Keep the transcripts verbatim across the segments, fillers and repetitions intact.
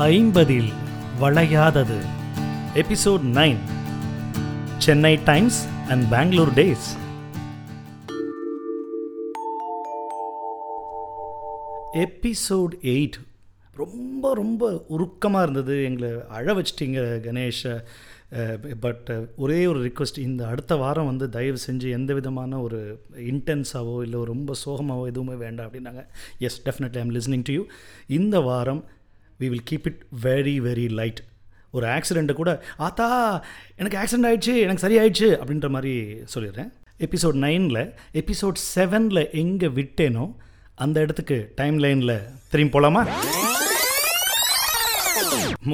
ஐம்பதில் வளையாதது episode nine Chennai Times and Bangalore Days. Episode eight ரொம்ப ரொம்ப உருக்கமாக இருந்தது. எங்களை அழ வச்சிட்டிங்க கணேஷ். பட் ஒரே ஒரு ரிக்வெஸ்ட், இந்த அடுத்த வாரம் வந்து தயவு செஞ்சு எந்த விதமான ஒரு இன்டென்ஸாவோ இல்லை ரொம்ப சோகமாகவோ எதுவுமே வேண்டாம் அப்படின்னாங்க. Yes, definitely I am listening to you. இந்த வாரம் we will keep it very very light. ஒரு ஆக்சிடெண்ட்டை கூட ஆத்தா எனக்கு ஆக்சிடெண்ட் ஆகிடுச்சு, எனக்கு சரி ஆயிடுச்சு அப்படின்ற மாதிரி சொல்லிடுறேன். எபிசோட் நைனில் எபிசோட் செவனில் எங்கே விட்டேனோ அந்த இடத்துக்கு டைம் லைனில் திரும்பி போகலாமா?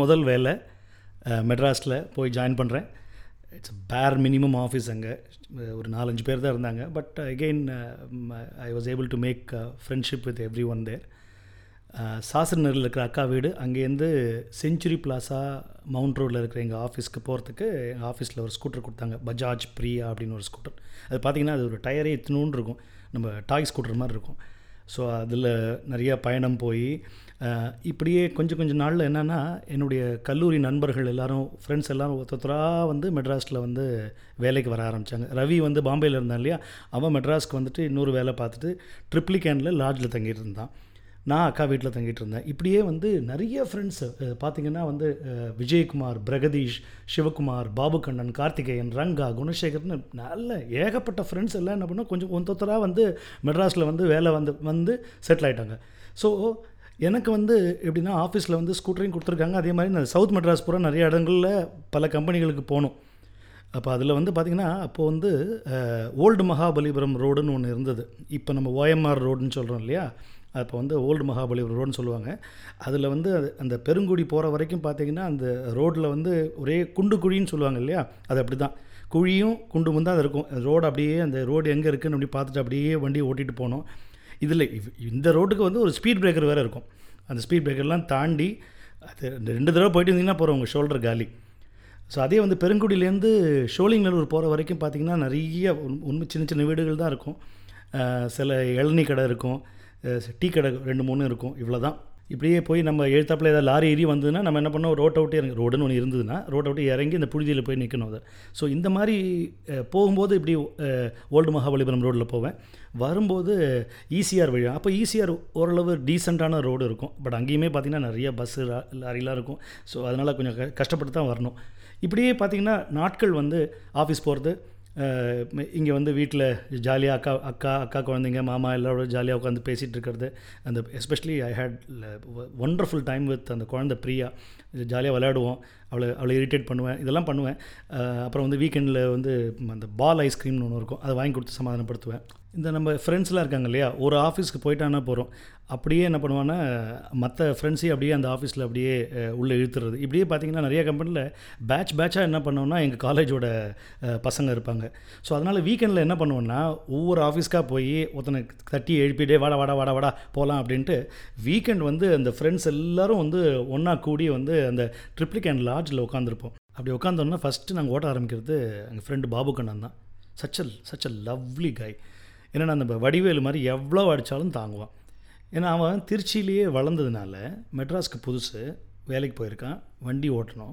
முதல் வேலை மெட்ராஸில் போய் ஜாயின் பண்ணுறேன். இட்ஸ் பேர் மினிமம் ஆஃபீஸ். அங்கே ஒரு நாலஞ்சு பேர் தான் இருந்தாங்க. But again I was able to make friendship with every one there. சாசனரில் இருக்கிற அக்கா வீடு, அங்கேருந்து செஞ்சுரி பிளாஸா மவுண்ட் ரோடில் இருக்கிற எங்கள் ஆஃபீஸ்க்கு போகிறதுக்கு எங்கள் ஆஃபீஸில் ஒரு ஸ்கூட்டர் கொடுத்தாங்க, பஜாஜ் பிரியா அப்படின்னு ஒரு ஸ்கூட்டர். அது பார்த்திங்கன்னா அது ஒரு டயரே இத்தினோன்னு இருக்கும், நம்ம டாய் ஸ்கூட்டர் மாதிரி இருக்கும். ஸோ அதில் நிறையா பயணம் போய் இப்படியே கொஞ்சம் கொஞ்சம் நாளில் என்னென்னா என்னுடைய கல்லூரி நண்பர்கள் எல்லோரும் ஃப்ரெண்ட்ஸ் எல்லோரும் ஒருத்தராக வந்து மெட்ராஸில் வந்து வேலைக்கு வர ஆரம்பித்தாங்க. ரவி வந்து பாம்பேயில் இருந்தான் இல்லையா, அவன் மெட்ராஸ்க்கு வந்துட்டு இன்னொரு வேலை பார்த்துட்டு ட்ரிப்ளிகேனில் லாட்ஜில் தங்கிட்டு இருந்தான். நான் அக்கா வீட்டில் தங்கிட்டு இருந்தேன். இப்படியே வந்து நிறைய ஃப்ரெண்ட்ஸு பார்த்திங்கன்னா வந்து விஜயகுமார், பிரகதீஷ், சிவகுமார், பாபுகண்ணன், கார்த்திகேயன், ரங்கா, குணசேகர்னு நல்ல ஏகப்பட்ட ஃப்ரெண்ட்ஸ் எல்லாம் என்ன பண்ணோம், கொஞ்சம் ஒன்றொத்தராக வந்து மெட்ராஸில் வந்து வேலை வந்து வந்து செட்டில் ஆகிட்டாங்க. ஸோ எனக்கு வந்து எப்படின்னா ஆஃபீஸில் வந்து ஸ்கூட்டரையும் கொடுத்துருக்காங்க. அதே மாதிரி நான் சவுத் மெட்ராஸ் பூரா நிறைய இடங்களில் பல கம்பெனிகளுக்கு போகணும். அப்போ அதில் வந்து பார்த்திங்கன்னா அப்போது வந்து ஓல்டு மகாபலிபுரம் ரோடுன்னு ஒன்று இருந்தது. இப்போ நம்ம ஓஎம்ஆர் ரோடுன்னு சொல்கிறோம் இல்லையா, அப்போ வந்து ஓல்டு மகாபலிபுரம் ரோடுன்னு சொல்லுவாங்க. அதில் வந்து அந்த பெருங்குடி போகிற வரைக்கும் பார்த்திங்கன்னா அந்த ரோட்டில் வந்து ஒரே குண்டு குழின்னு சொல்லுவாங்க இல்லையா, அது அப்படி தான், குழியும் குண்டும் தான் அது இருக்கும். ரோடு அப்படியே அந்த ரோடு எங்கே இருக்குதுன்னு அப்படி பார்த்துட்டு அப்படியே வண்டி ஓட்டிகிட்டு போனோம். இதில் இந்த ரோட்டுக்கு வந்து ஒரு ஸ்பீட் பிரேக்கர் வேறு இருக்கும். அந்த ஸ்பீட் பிரேக்கர்லாம் தாண்டி அது ரெண்டு தடவை போயிட்டு இருந்தீங்கன்னா போகிறோம், உங்கள் ஷோல்டர் காலி. ஸோ அதே வந்து பெருங்குடியிலேருந்து ஷோலிங்கநல்லூர் போகிற வரைக்கும் பார்த்திங்கன்னா நிறைய உண்மை சின்ன சின்ன வீடுகள் தான் இருக்கும். சில இளநீ கடை இருக்கும், டீ கடை ரெண்டு மூணு இருக்கும், இவ்வளோ தான். இப்படியே போய் நம்ம எழுத்தாப்பில் ஏதாவது லாரி ஏறி வந்ததுன்னா நம்ம என்ன பண்ணோம், ரோட்டை விட்டு இறங்கி, ரோடுன்னு ஒன்று இருந்ததுன்னா ரோட்டை விட்டு இறங்கி இந்த புழுதியில் போய் நிற்கணும் அது. ஸோ இந்த மாதிரி போகும்போது இப்படி ஓல்டு மகாபலிபுரம் ரோடில் போவேன். வரும்போது ஈசிஆர் வழியாக, அப்போ ஈசிஆர் ஓரளவு டீசெண்டான ரோடு இருக்கும். பட் அங்கேயுமே பார்த்திங்கன்னா நிறைய பஸ்ஸு லாரிலாம் இருக்கும். ஸோ அதனால் கொஞ்சம் க கஷ்டப்பட்டு தான் வரணும். இப்படியே பார்த்திங்கன்னா நாட்கள் வந்து ஆஃபீஸ் போகிறது, இங்கே வந்து வீட்டில் ஜாலியாக அக்கா அக்கா அக்கா குழந்தைங்க மாமா எல்லாரோட ஜாலியாக உட்காந்து பேசிகிட்டு இருக்கிறது. அந்த especially I had wonderful time with அந்த குழந்தை பிரியா. ஜாலியாக விளையாடுவோம், அவளை அவளை இரிட்டேட் பண்ணுவேன், இதெல்லாம் பண்ணுவேன். அப்புறம் வந்து வீக்கெண்டில் வந்து அந்த பால் ஐஸ்கிரீம்னு ஒன்று இருக்கும், அதை வாங்கி கொடுத்து சமாதானப்படுத்துவேன். இந்த நம்ம ஃப்ரெண்ட்ஸ்லாம் இருக்காங்க இல்லையா, ஒரு ஆஃபீஸ்க்கு போயிட்டானா போகிறோம், அப்படியே என்ன பண்ணுவான்னா மற்ற ஃப்ரெண்ட்ஸையும் அப்படியே அந்த ஆஃபீஸில் அப்படியே உள்ளே இழுத்துறது. இப்படியே பார்த்திங்கன்னா நிறைய கம்பெனியில் பேட்ச் பேட்சாக என்ன பண்ணுவோன்னா எங்கள் காலேஜோட பசங்க இருப்பாங்க. ஸோ அதனால் வீக்கெண்டில் என்ன பண்ணுவோன்னா ஒவ்வொரு ஆஃபீஸ்க்காக போய் ஒருத்தனை தட்டி எழுப்பிட்டே வாடா வாடா வாடா வாடா போகலாம் அப்படின்ட்டு வீக்கெண்ட் வந்து அந்த ஃப்ரெண்ட்ஸ் எல்லோரும் வந்து ஒன்றா கூடி வந்து அந்த ட்ரிப்ளிகேன் லாட்ஜில் உட்காந்துருப்போம். அப்படி உட்காந்தோன்னா ஃபஸ்ட்டு நாங்கள் ஓட்ட ஆரம்பிக்கிறது எங்கள் ஃப்ரெண்டு பாபுகண்ணன் தான். Such a such a lovely guy. ஏன்னா நம்ம வடிவேலு மாதிரி எவ்வளோ அடித்தாலும் தாங்குவான். ஏன்னா அவன் திருச்சியிலேயே வளர்ந்ததுனால மெட்ராஸ்க்கு புதுசு, வேலைக்கு போயிருக்கான், வண்டி ஓட்டணும்,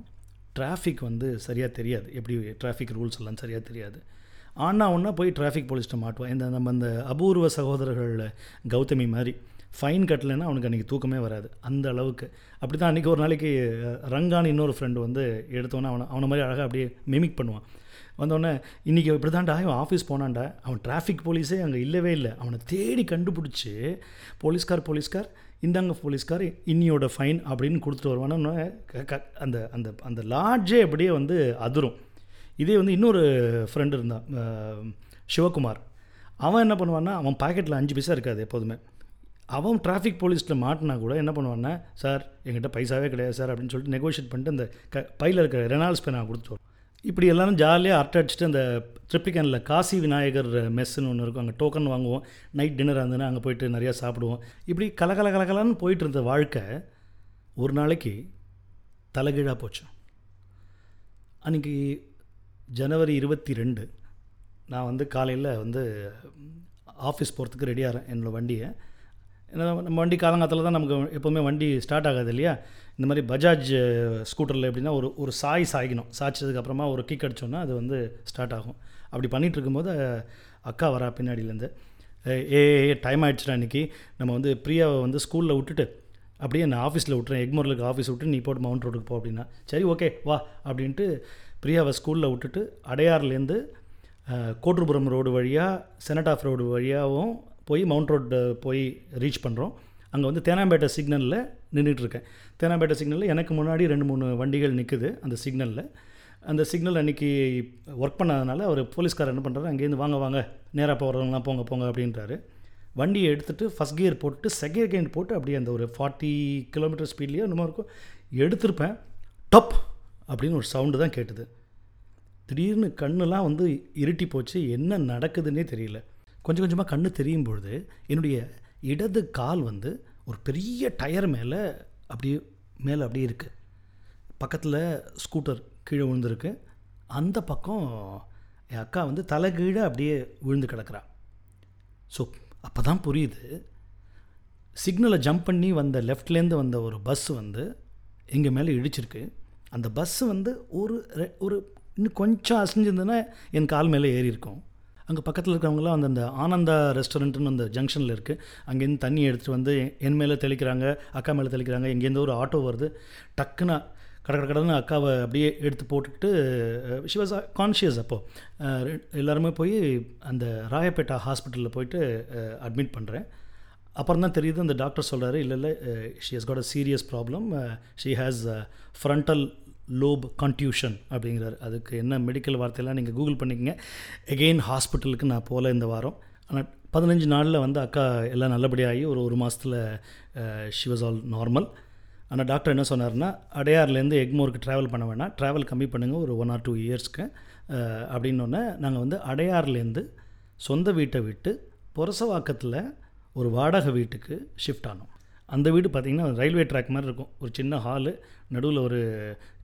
டிராஃபிக் வந்து சரியாக தெரியாது, எப்படி டிராஃபிக் ரூல்ஸ் எல்லாம் சரியாக தெரியாது. ஆனால் ஒன்றா போய் டிராஃபிக் போலீஸ்ட்டை மாட்டுவான். இந்த நம்ம அந்த அபூர்வ சகோதரர்கள் கௌதமி மாதிரி ஃபைன் கட்டலைன்னா அவனுக்கு அன்றைக்கி தூக்கமே வராது அந்த அளவுக்கு. அப்படி தான் அன்றைக்கி ஒரு நாளைக்கு ரங்கான்னு இன்னொரு ஃப்ரெண்டு வந்து எடுத்தோன்னே அவனை அவனை மாதிரி அழகாக அப்படியே மிமிக் பண்ணுவான். வந்தோடனே இன்றைக்கி இப்படி தான்டா இவன் ஆஃபீஸ் போனான்டா, அவன் டிராஃபிக் போலீஸே அங்கே இல்லவே இல்லை, அவனை தேடி கண்டுபிடிச்சி போலீஸ்கார் போலீஸ்கார் இந்தாங்க போலீஸ்கார் இன்னியோட ஃபைன் அப்படின்னு கொடுத்துட்டு வருவானே. அந்த அந்த அந்த லாட்ஜே அப்படியே வந்து அதிரும். இதே வந்து இன்னொரு ஃப்ரெண்டு இருந்தான் சிவகுமார். அவன் என்ன பண்ணுவான்னா அவன் பாக்கெட்டில் அஞ்சு பைசா இருக்காது எப்போதுமே. அவன் டிராஃபிக் போலீஸில் மாட்டினா கூட என்ன பண்ணுவான்னா, சார் எங்கிட்ட பைசாவே கிடையாது சார் அப்படின்னு சொல்லிட்டு நெகோஷியேட் பண்ணிட்டு அந்த க பையில் இருக்கிற ரெனால்ட்ஸ் பேனை கொடுத்துட்டு வருவான். இப்படி எல்லோரும் ஜாலியாக அரட்டை அடிச்சுட்டு அந்த ட்ரிப்ளிகேனில் காசி விநாயகர் மெஸ்ஸுன்னு ஒன்று இருக்கும், அங்கே டோக்கன் வாங்குவோம், நைட் டின்னர் ஆகுதுன்னா அங்கே போய்ட்டு நிறையா சாப்பிடுவோம். இப்படி கலகல கலகலான்னு போயிட்டு இருந்த வாழ்க்கை ஒரு நாளைக்கு தலைகீழாக போச்சு. அன்றைக்கி ஜனவரி இருபத்தி ரெண்டு நான் வந்து காலையில் வந்து ஆஃபீஸ் போகிறதுக்கு ரெடியாகிறேன் என்னோடய வண்டியை. ஏன்னா நம்ம வண்டி காலங்காலத்தில் தான் நமக்கு எப்போவுமே வண்டி ஸ்டார்ட் ஆகாது இல்லையா. இந்த மாதிரி பஜாஜ் ஸ்கூட்டரில் எப்படின்னா ஒரு ஒரு சாய் சாய்க்கணும், சாய்ச்சதுக்கப்புறமா ஒரு கிக் அடித்தோன்னா அது வந்து ஸ்டார்ட் ஆகும். அப்படி பண்ணிகிட்டு இருக்கும்போது அக்கா வரா பின்னாடியிலேருந்து, ஏ ஏ டைம் ஆகிடுச்சுடா இன்றைக்கி நம்ம வந்து பிரியாவை வந்து ஸ்கூலில் விட்டுட்டு அப்படியே நான் ஆஃபீஸில் விட்டுறேன், எக்மோர்லுக்கு ஆஃபீஸ் விட்டு நீ போட்டு மவுண்ட் ரோடுக்கு போ அப்படின்னா. சரி ஓகே வா அப்படின்ட்டு பிரியாவை ஸ்கூலில் விட்டுட்டு அடையாறுலேருந்து கோட்டுபுரம் ரோடு வழியாக செனட் ஆஃப் ரோடு வழியாகவும் போய் மவுண்ட் ரோடு போய் ரீச் பண்ணுறோம். அங்கே வந்து தேனாம்பேட்டை சிக்னலில் நின்றுட்டுருக்கேன். தேனாம்பேட்டை சிக்னலில் எனக்கு முன்னாடி ரெண்டு மூணு வண்டிகள் நிற்குது அந்த சிக்னலில். அந்த சிக்னல் அன்றைக்கி ஒர்க் பண்ணாதனால அவர் போலீஸ்காரர் என்ன பண்ணுறாரு, அங்கேருந்து வாங்க வாங்க நேராக போகிறவங்களாம் போங்க போங்க அப்படின்றாரு. வண்டியை எடுத்துகிட்டு ஃபஸ்ட் கியர் போட்டு செகண்ட் கியர் போட்டு அப்படியே அந்த ஒரு ஃபார்ட்டி கிலோமீட்டர் ஸ்பீட்லேயே இன்னமும் இருக்கும் எடுத்துருப்பேன், டப் அப்படின்னு ஒரு சவுண்டு தான் கேட்டுது. திடீர்னு கண்ணெலாம் வந்து இருட்டி போச்சு, என்ன நடக்குதுன்னே தெரியல. கொஞ்சம் கொஞ்சமாக கண்ணு தெரியும் பொழுது என்னுடைய இடது கால் வந்து ஒரு பெரிய டயர் மேலே அப்படியே மேலே அப்படியே இருக்குது. பக்கத்தில் ஸ்கூட்டர் கீழே விழுந்திருக்கு, அந்த பக்கம் என் அக்கா வந்து தலை கீழே அப்படியே விழுந்து கிடக்கிறா. ஸோ அப்போ தான் புரியுது, சிக்னலை ஜம்ப் பண்ணி வந்த லெஃப்ட்லேருந்து வந்த ஒரு பஸ் வந்து எங்கள் மேலே இடிச்சிருக்கு. அந்த பஸ்ஸு வந்து ஒரு ஒரு இன்னும் கொஞ்சம் அசைஞ்சிருந்ததுன்னா என் கால் மேலே ஏறி இருக்கும். அங்கே பக்கத்தில் இருக்கிறவங்களாம் அந்த அந்த ஆனந்தா ரெஸ்டாரண்ட்டுன்னு அந்த ஜங்ஷனில் இருக்குது, அங்கேருந்து தண்ணி எடுத்துகிட்டு வந்து என் மேலே தெளிக்கிறாங்க, அக்கா மேலே தெளிக்கிறாங்க. எங்கேருந்து ஒரு ஆட்டோ வருது, டக்குன்னு கடற்கரை கடன்னு அக்காவை அப்படியே எடுத்து போட்டுக்கிட்டு ஷி வாஸ் கான்ஷியஸ். அப்போது எல்லாருமே போய் அந்த ராயப்பேட்டா ஹாஸ்பிட்டலில் போயிட்டு அட்மிட் பண்ணுறேன். அப்புறம் தான் தெரியுது, அந்த டாக்டர் சொல்கிறாரு, இல்லை இல்லை she has got a serious problem, she has frontal lobe contusion அப்படிங்கிறார். அதுக்கு என்ன மெடிக்கல் வார்த்தையெல்லாம் நீங்கள் கூகுள் பண்ணிக்கங்க. எகெயின் ஹாஸ்பிட்டலுக்கு நான் போகல இந்த வாரம். ஆனால் பதினஞ்சு நாளில் வந்து அக்கா எல்லாம் நல்லபடியாகி ஒரு ஒரு மாதத்தில் ஷி வாஸ் ஆல் நார்மல். ஆனால் டாக்டர் என்ன சொன்னார்னா, அடையாறுலேருந்து எக்மோருக்கு ட்ராவல் பண்ண வேணாம், ட்ராவல் கம்மி பண்ணுங்கள் ஒரு ஒன் ஆர் டூ இயர்ஸ்க்கு அப்படின்னோடனே நாங்கள் வந்து அடையாறுலேருந்து சொந்த வீட்டை விட்டு புரசவாக்கத்தில் ஒரு வாடகை வீட்டுக்கு ஷிஃப்ட் ஆனோம். அந்த வீடு பார்த்திங்கன்னா ரயில்வே ட்ராக் மாதிரி இருக்கும், ஒரு சின்ன ஹாலு, நடுவில் ஒரு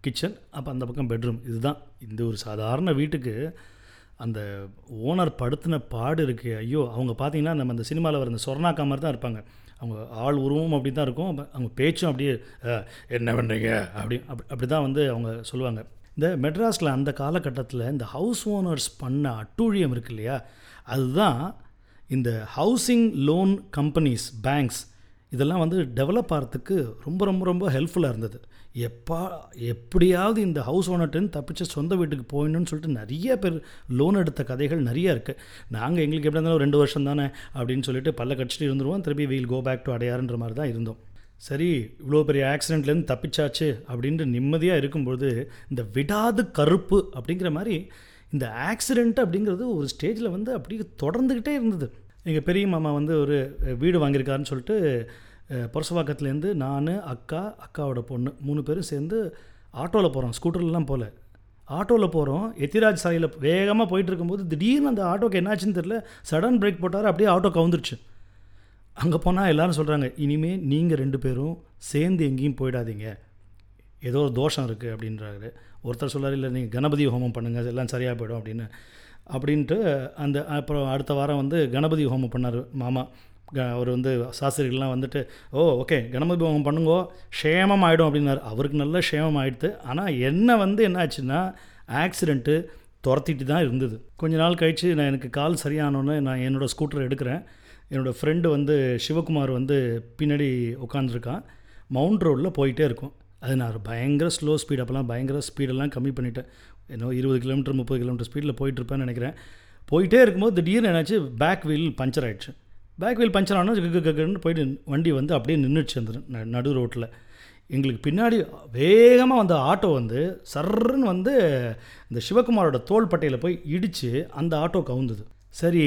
கிச்சன், அப்போ அந்த பக்கம் பெட்ரூம். இதுதான் இந்த ஒரு சாதாரண வீட்டுக்கு அந்த ஓனர் படுத்தின பாடு இருக்குது. ஐயோ, அவங்க பார்த்திங்கன்னா நம்ம அந்த சினிமாவில் வர அந்த சொர்ணாக்கா மாதிரி தான் இருப்பாங்க. அவங்க ஆள் உருவமும் அப்படி தான் இருக்கும், அவங்க பேச்சும் அப்படியே என்ன பண்ணுறீங்க அப்படி அப்படி அப்படி தான் வந்து அவங்க சொல்லுவாங்க. இந்த மெட்ராஸில் அந்த காலகட்டத்தில் இந்த ஹவுஸ் ஓனர்ஸ் பண்ண அட்டூழியம் இருக்கு இல்லையா, அதுதான் இந்த ஹவுசிங் லோன் கம்பெனிஸ், பேங்க்ஸ் இதெல்லாம் வந்து டெவலப் ஆகிறதுக்கு ரொம்ப ரொம்ப ரொம்ப ஹெல்ப்ஃபுல்லாக இருந்தது. எப்பா எப்படியாவது இந்த ஹவுஸ் ஓனர்ட்டேருந்து தப்பிச்சு சொந்த வீட்டுக்கு போயிடணும்னு சொல்லிட்டு நிறைய பேர் லோன் எடுத்த கதைகள் நிறையா இருக்குது. நாங்கள் எங்களுக்கு எப்படி இருந்தாலும் ரெண்டு வருஷம் தானே அப்படின்னு சொல்லிட்டு பல்ல கடிச்சிட்டு இருந்துருவோம், திருப்பி வீல் கோ பேக் டு அடையாறுன்ற மாதிரி தான் இருந்தோம். சரி, இவ்வளோ பெரிய ஆக்சிடெண்ட்லேருந்து தப்பிச்சாச்சு அப்படின்ட்டு நிம்மதியாக இருக்கும்பொழுது இந்த விடாது கருப்பு அப்படிங்கிற மாதிரி இந்த ஆக்சிடெண்ட் அப்படிங்கிறது ஒரு ஸ்டேஜில் வந்து அப்படியே தொடர்ந்துக்கிட்டே இருந்தது. எங்கள் பெரிய மாமா வந்து ஒரு வீடு வாங்கியிருக்காருன்னு சொல்லிட்டு புரசவாக்கத்துலேருந்து நான், அக்கா, அக்காவோட பொண்ணு மூணு பேரும் சேர்ந்து ஆட்டோவில் போகிறோம், ஸ்கூட்டர்லாம் போகல, ஆட்டோவில் போகிறோம். எத்திராஜ் சாலையில் வேகமாக போயிட்டு இருக்கும்போது திடீர்னு அந்த ஆட்டோக்கு என்னாச்சுன்னு தெரில, சடன் பிரேக் போட்டார், அப்படியே ஆட்டோ கவுந்துருச்சு. அங்கே போனால் எல்லோரும் சொல்கிறாங்க, இனிமேல் நீங்கள் ரெண்டு பேரும் சேர்ந்து எங்கேயும் போயிடாதீங்க, ஏதோ ஒரு தோஷம் இருக்குது அப்படின்றாரு. ஒருத்தர் சொல்கிறார், இல்லை நீங்கள் கணபதி ஹோமம் பண்ணுங்கள் எல்லாம் சரியாக போயிடும் அப்படின்னு அப்படின்ட்டு அந்த அப்புறம் அடுத்த வாரம் வந்து கணபதி ஹோமம் பண்ணார் மாமா. அவர் வந்து சாஸ்திரிகள்லாம் வந்துட்டு, ஓ ஓகே கணபதி ஹோமம் பண்ணுங்கோ க்ஷேமம் ஆகிடும் அப்படின்னாரு. அவருக்கு நல்ல க்ஷேமம் ஆகிடுது. ஆனால் என்ன வந்து என்ன ஆச்சுன்னா ஆக்சிடெண்ட்டு துரத்திட்டு தான் இருந்தது. கொஞ்ச நாள் கழித்து நான் எனக்கு கால் சரியானோன்னு நான் என்னோடய ஸ்கூட்டரை எடுக்கிறேன். என்னோடய ஃப்ரெண்டு வந்து சிவகுமார் வந்து பின்னாடி உட்காந்துருக்கான். மவுண்ட் ரோடில் போயிட்டே இருக்கும், அது நான் பயங்கர ஸ்லோ ஸ்பீட், அப்போல்லாம் பயங்கர ஸ்பீடெல்லாம் கம்மி பண்ணிவிட்டேன், ஏன்னோ இருபது கிலோமீட்டர் முப்பது கிலோமீட்டர் ஸ்பீடில் போயிட்டுருப்பேன்னு நினைக்கிறேன். போயிட்டே இருக்கும்போது திடீர்னு என்னாச்சு, பேக் வீல் பஞ்சர் ஆகிடுச்சு. பேக் வீல் பஞ்சர் ஆனால் கக்குன்னு போயிட்டு வண்டி வந்து அப்படியே நின்றுச்சு அந்த நடு ரோட்டில். எங்களுக்கு பின்னாடி வேகமாக வந்த ஆட்டோ வந்து சர்ன்னு வந்து இந்த சிவகுமாரோட தோள்பட்டையில் போய் இடித்து அந்த ஆட்டோ கவுந்தது. சரி,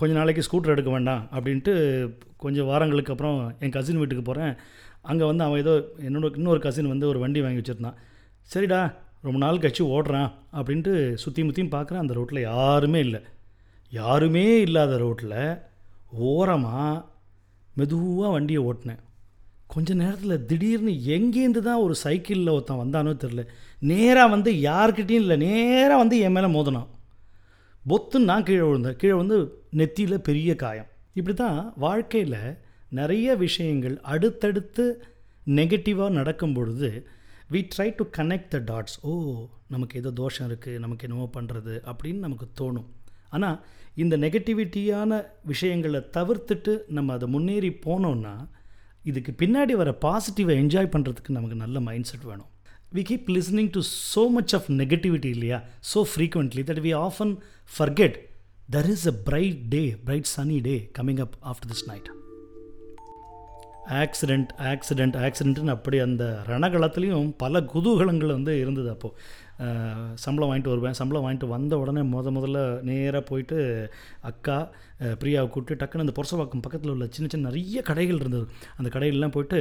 கொஞ்சம் நாளைக்கு ஸ்கூட்டர் எடுக்க வேண்டாம் அப்படின்ட்டு கொஞ்சம் வாரங்களுக்கு அப்புறம் என் கசின் வீட்டுக்கு போகிறேன். அங்கே வந்து அவன் ஏதோ என்னோட இன்னொரு கசின் வந்து ஒரு வண்டி வாங்கி வச்சுருந்தான். சரிடா ரொம்ப நாள் கழிச்சு ஓடுறான் அப்படின்ட்டு சுற்றி முற்றியும் பார்க்குறேன், அந்த ரோட்டில் யாருமே இல்லை. யாருமே இல்லாத ரோட்டில் ஓரமாக மெதுவாக வண்டியை ஓட்டினேன். கொஞ்சம் நேரத்தில் திடீர்னு எங்கேருந்து தான் ஒரு சைக்கிளில் ஒருத்தன் வந்தானோ தெரில, நேராக வந்து யார்கிட்டையும் இல்லை, நேராக வந்து என் மேலே மோதினான். பொத்துன்னு நான் கீழே விழுந்தேன். கீழே வந்து நெத்தியில் பெரிய காயம். இப்படி தான் வாழ்க்கையில் நிறைய விஷயங்கள் அடுத்தடுத்து நெகட்டிவாக நடக்கும் பொழுது we try to connect the dots. ஓ நமக்கு ஏதோ தோஷம் இருக்குது, நமக்கு என்னவோ பண்ணுறது அப்படின்னு நமக்கு தோணும். ஆனால் இந்த நெகட்டிவிட்டியான விஷயங்களை தவிர்த்துட்டு நம்ம அதை முன்னேறி போனோன்னா இதுக்கு பின்னாடி வர பாசிட்டிவை என்ஜாய் பண்ணுறதுக்கு நமக்கு நல்ல மைண்ட் செட் வேணும். we keep listening to so much of negativity இல்லையா so frequently that we often forget there is a bright day, bright sunny day coming up after this night. Accident accident ஆக்சிடெண்ட்டுன்னு அப்படி அந்த ரணகலத்துலேயும் பல குதூகலங்கள் வந்து இருந்தது. அப்போது சம்பளம் வாங்கிட்டு வருவேன், சம்பளம் வாங்கிட்டு வந்த உடனே முத முதல்ல நேராக போயிட்டு அக்கா பிரியாவை கூப்பிட்டு டக்குன்னு அந்த புருஷவாக்கம் பக்கத்தில் உள்ள சின்ன சின்ன நிறைய கடைகள் இருந்தது. அந்த கடைகள்லாம் போயிட்டு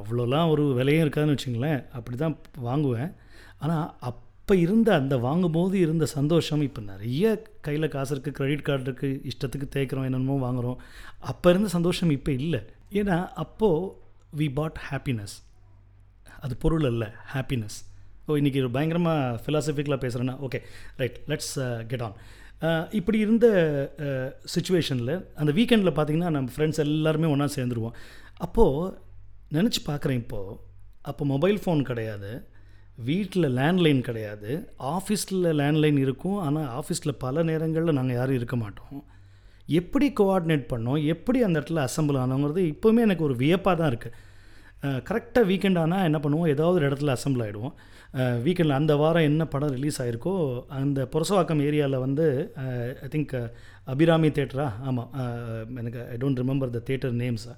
அவ்வளோலாம் ஒரு விலையும் இருக்காதுன்னு வச்சுங்களேன், அப்படி தான் வாங்குவேன். ஆனால் அப் இப்போ இருந்த அந்த வாங்கும்போது இருந்த சந்தோஷம், இப்போ நிறைய கையில் காசு இருக்குது, க்ரெடிட் கார்டு இருக்குது, இஷ்டத்துக்கு தேய்க்கிறோம், என்னென்னமோ வாங்குகிறோம். அப்போ இருந்த சந்தோஷம் இப்போ இல்லை. ஏன்னா அப்போது we bought happiness. அது பொருள் அல்ல, ஹாப்பினஸ். ஓ இன்றைக்கி ஒரு பயங்கரமாக ஃபிலாசபிக்கலாக பேசுகிறேன்னா okay right, let's get on. இப்படி இருந்த சுச்சுவேஷனில் அந்த வீக்கெண்டில் பார்த்திங்கன்னா நம்ம ஃப்ரெண்ட்ஸ் எல்லாருமே ஒன்றா சேர்ந்துருவோம். அப்போது நினச்சி பார்க்குறேன், இப்போது அப்போ மொபைல் ஃபோன் கிடையாது, வீட்டில் லேண்ட்லைன் கிடையாது, ஆஃபீஸில் லேண்ட்லைன் இருக்கும். ஆனால் ஆஃபீஸில் பல நேரங்களில் நாங்கள் யாரும் இருக்க மாட்டோம். எப்படி கோஆர்டினேட் பண்ணோம், எப்படி அந்த இடத்துல அசம்பிள் ஆனோங்கிறது இப்போவுமே எனக்கு ஒரு வியப்பாக தான் இருக்குது. கரெக்டாக வீக்கெண்ட் ஆனால் என்ன பண்ணுவோம், ஏதாவது ஒரு இடத்துல அசம்பிள் ஆகிடுவோம். வீக்கெண்டில் அந்த வாரம் என்ன படம் ரிலீஸ் ஆகிருக்கோ அந்த புரசவாக்கம் ஏரியாவில் வந்து ஐ திங்க் அபிராமி தேட்டரா, ஆமாம் எனக்கு I don't remember the theatre names.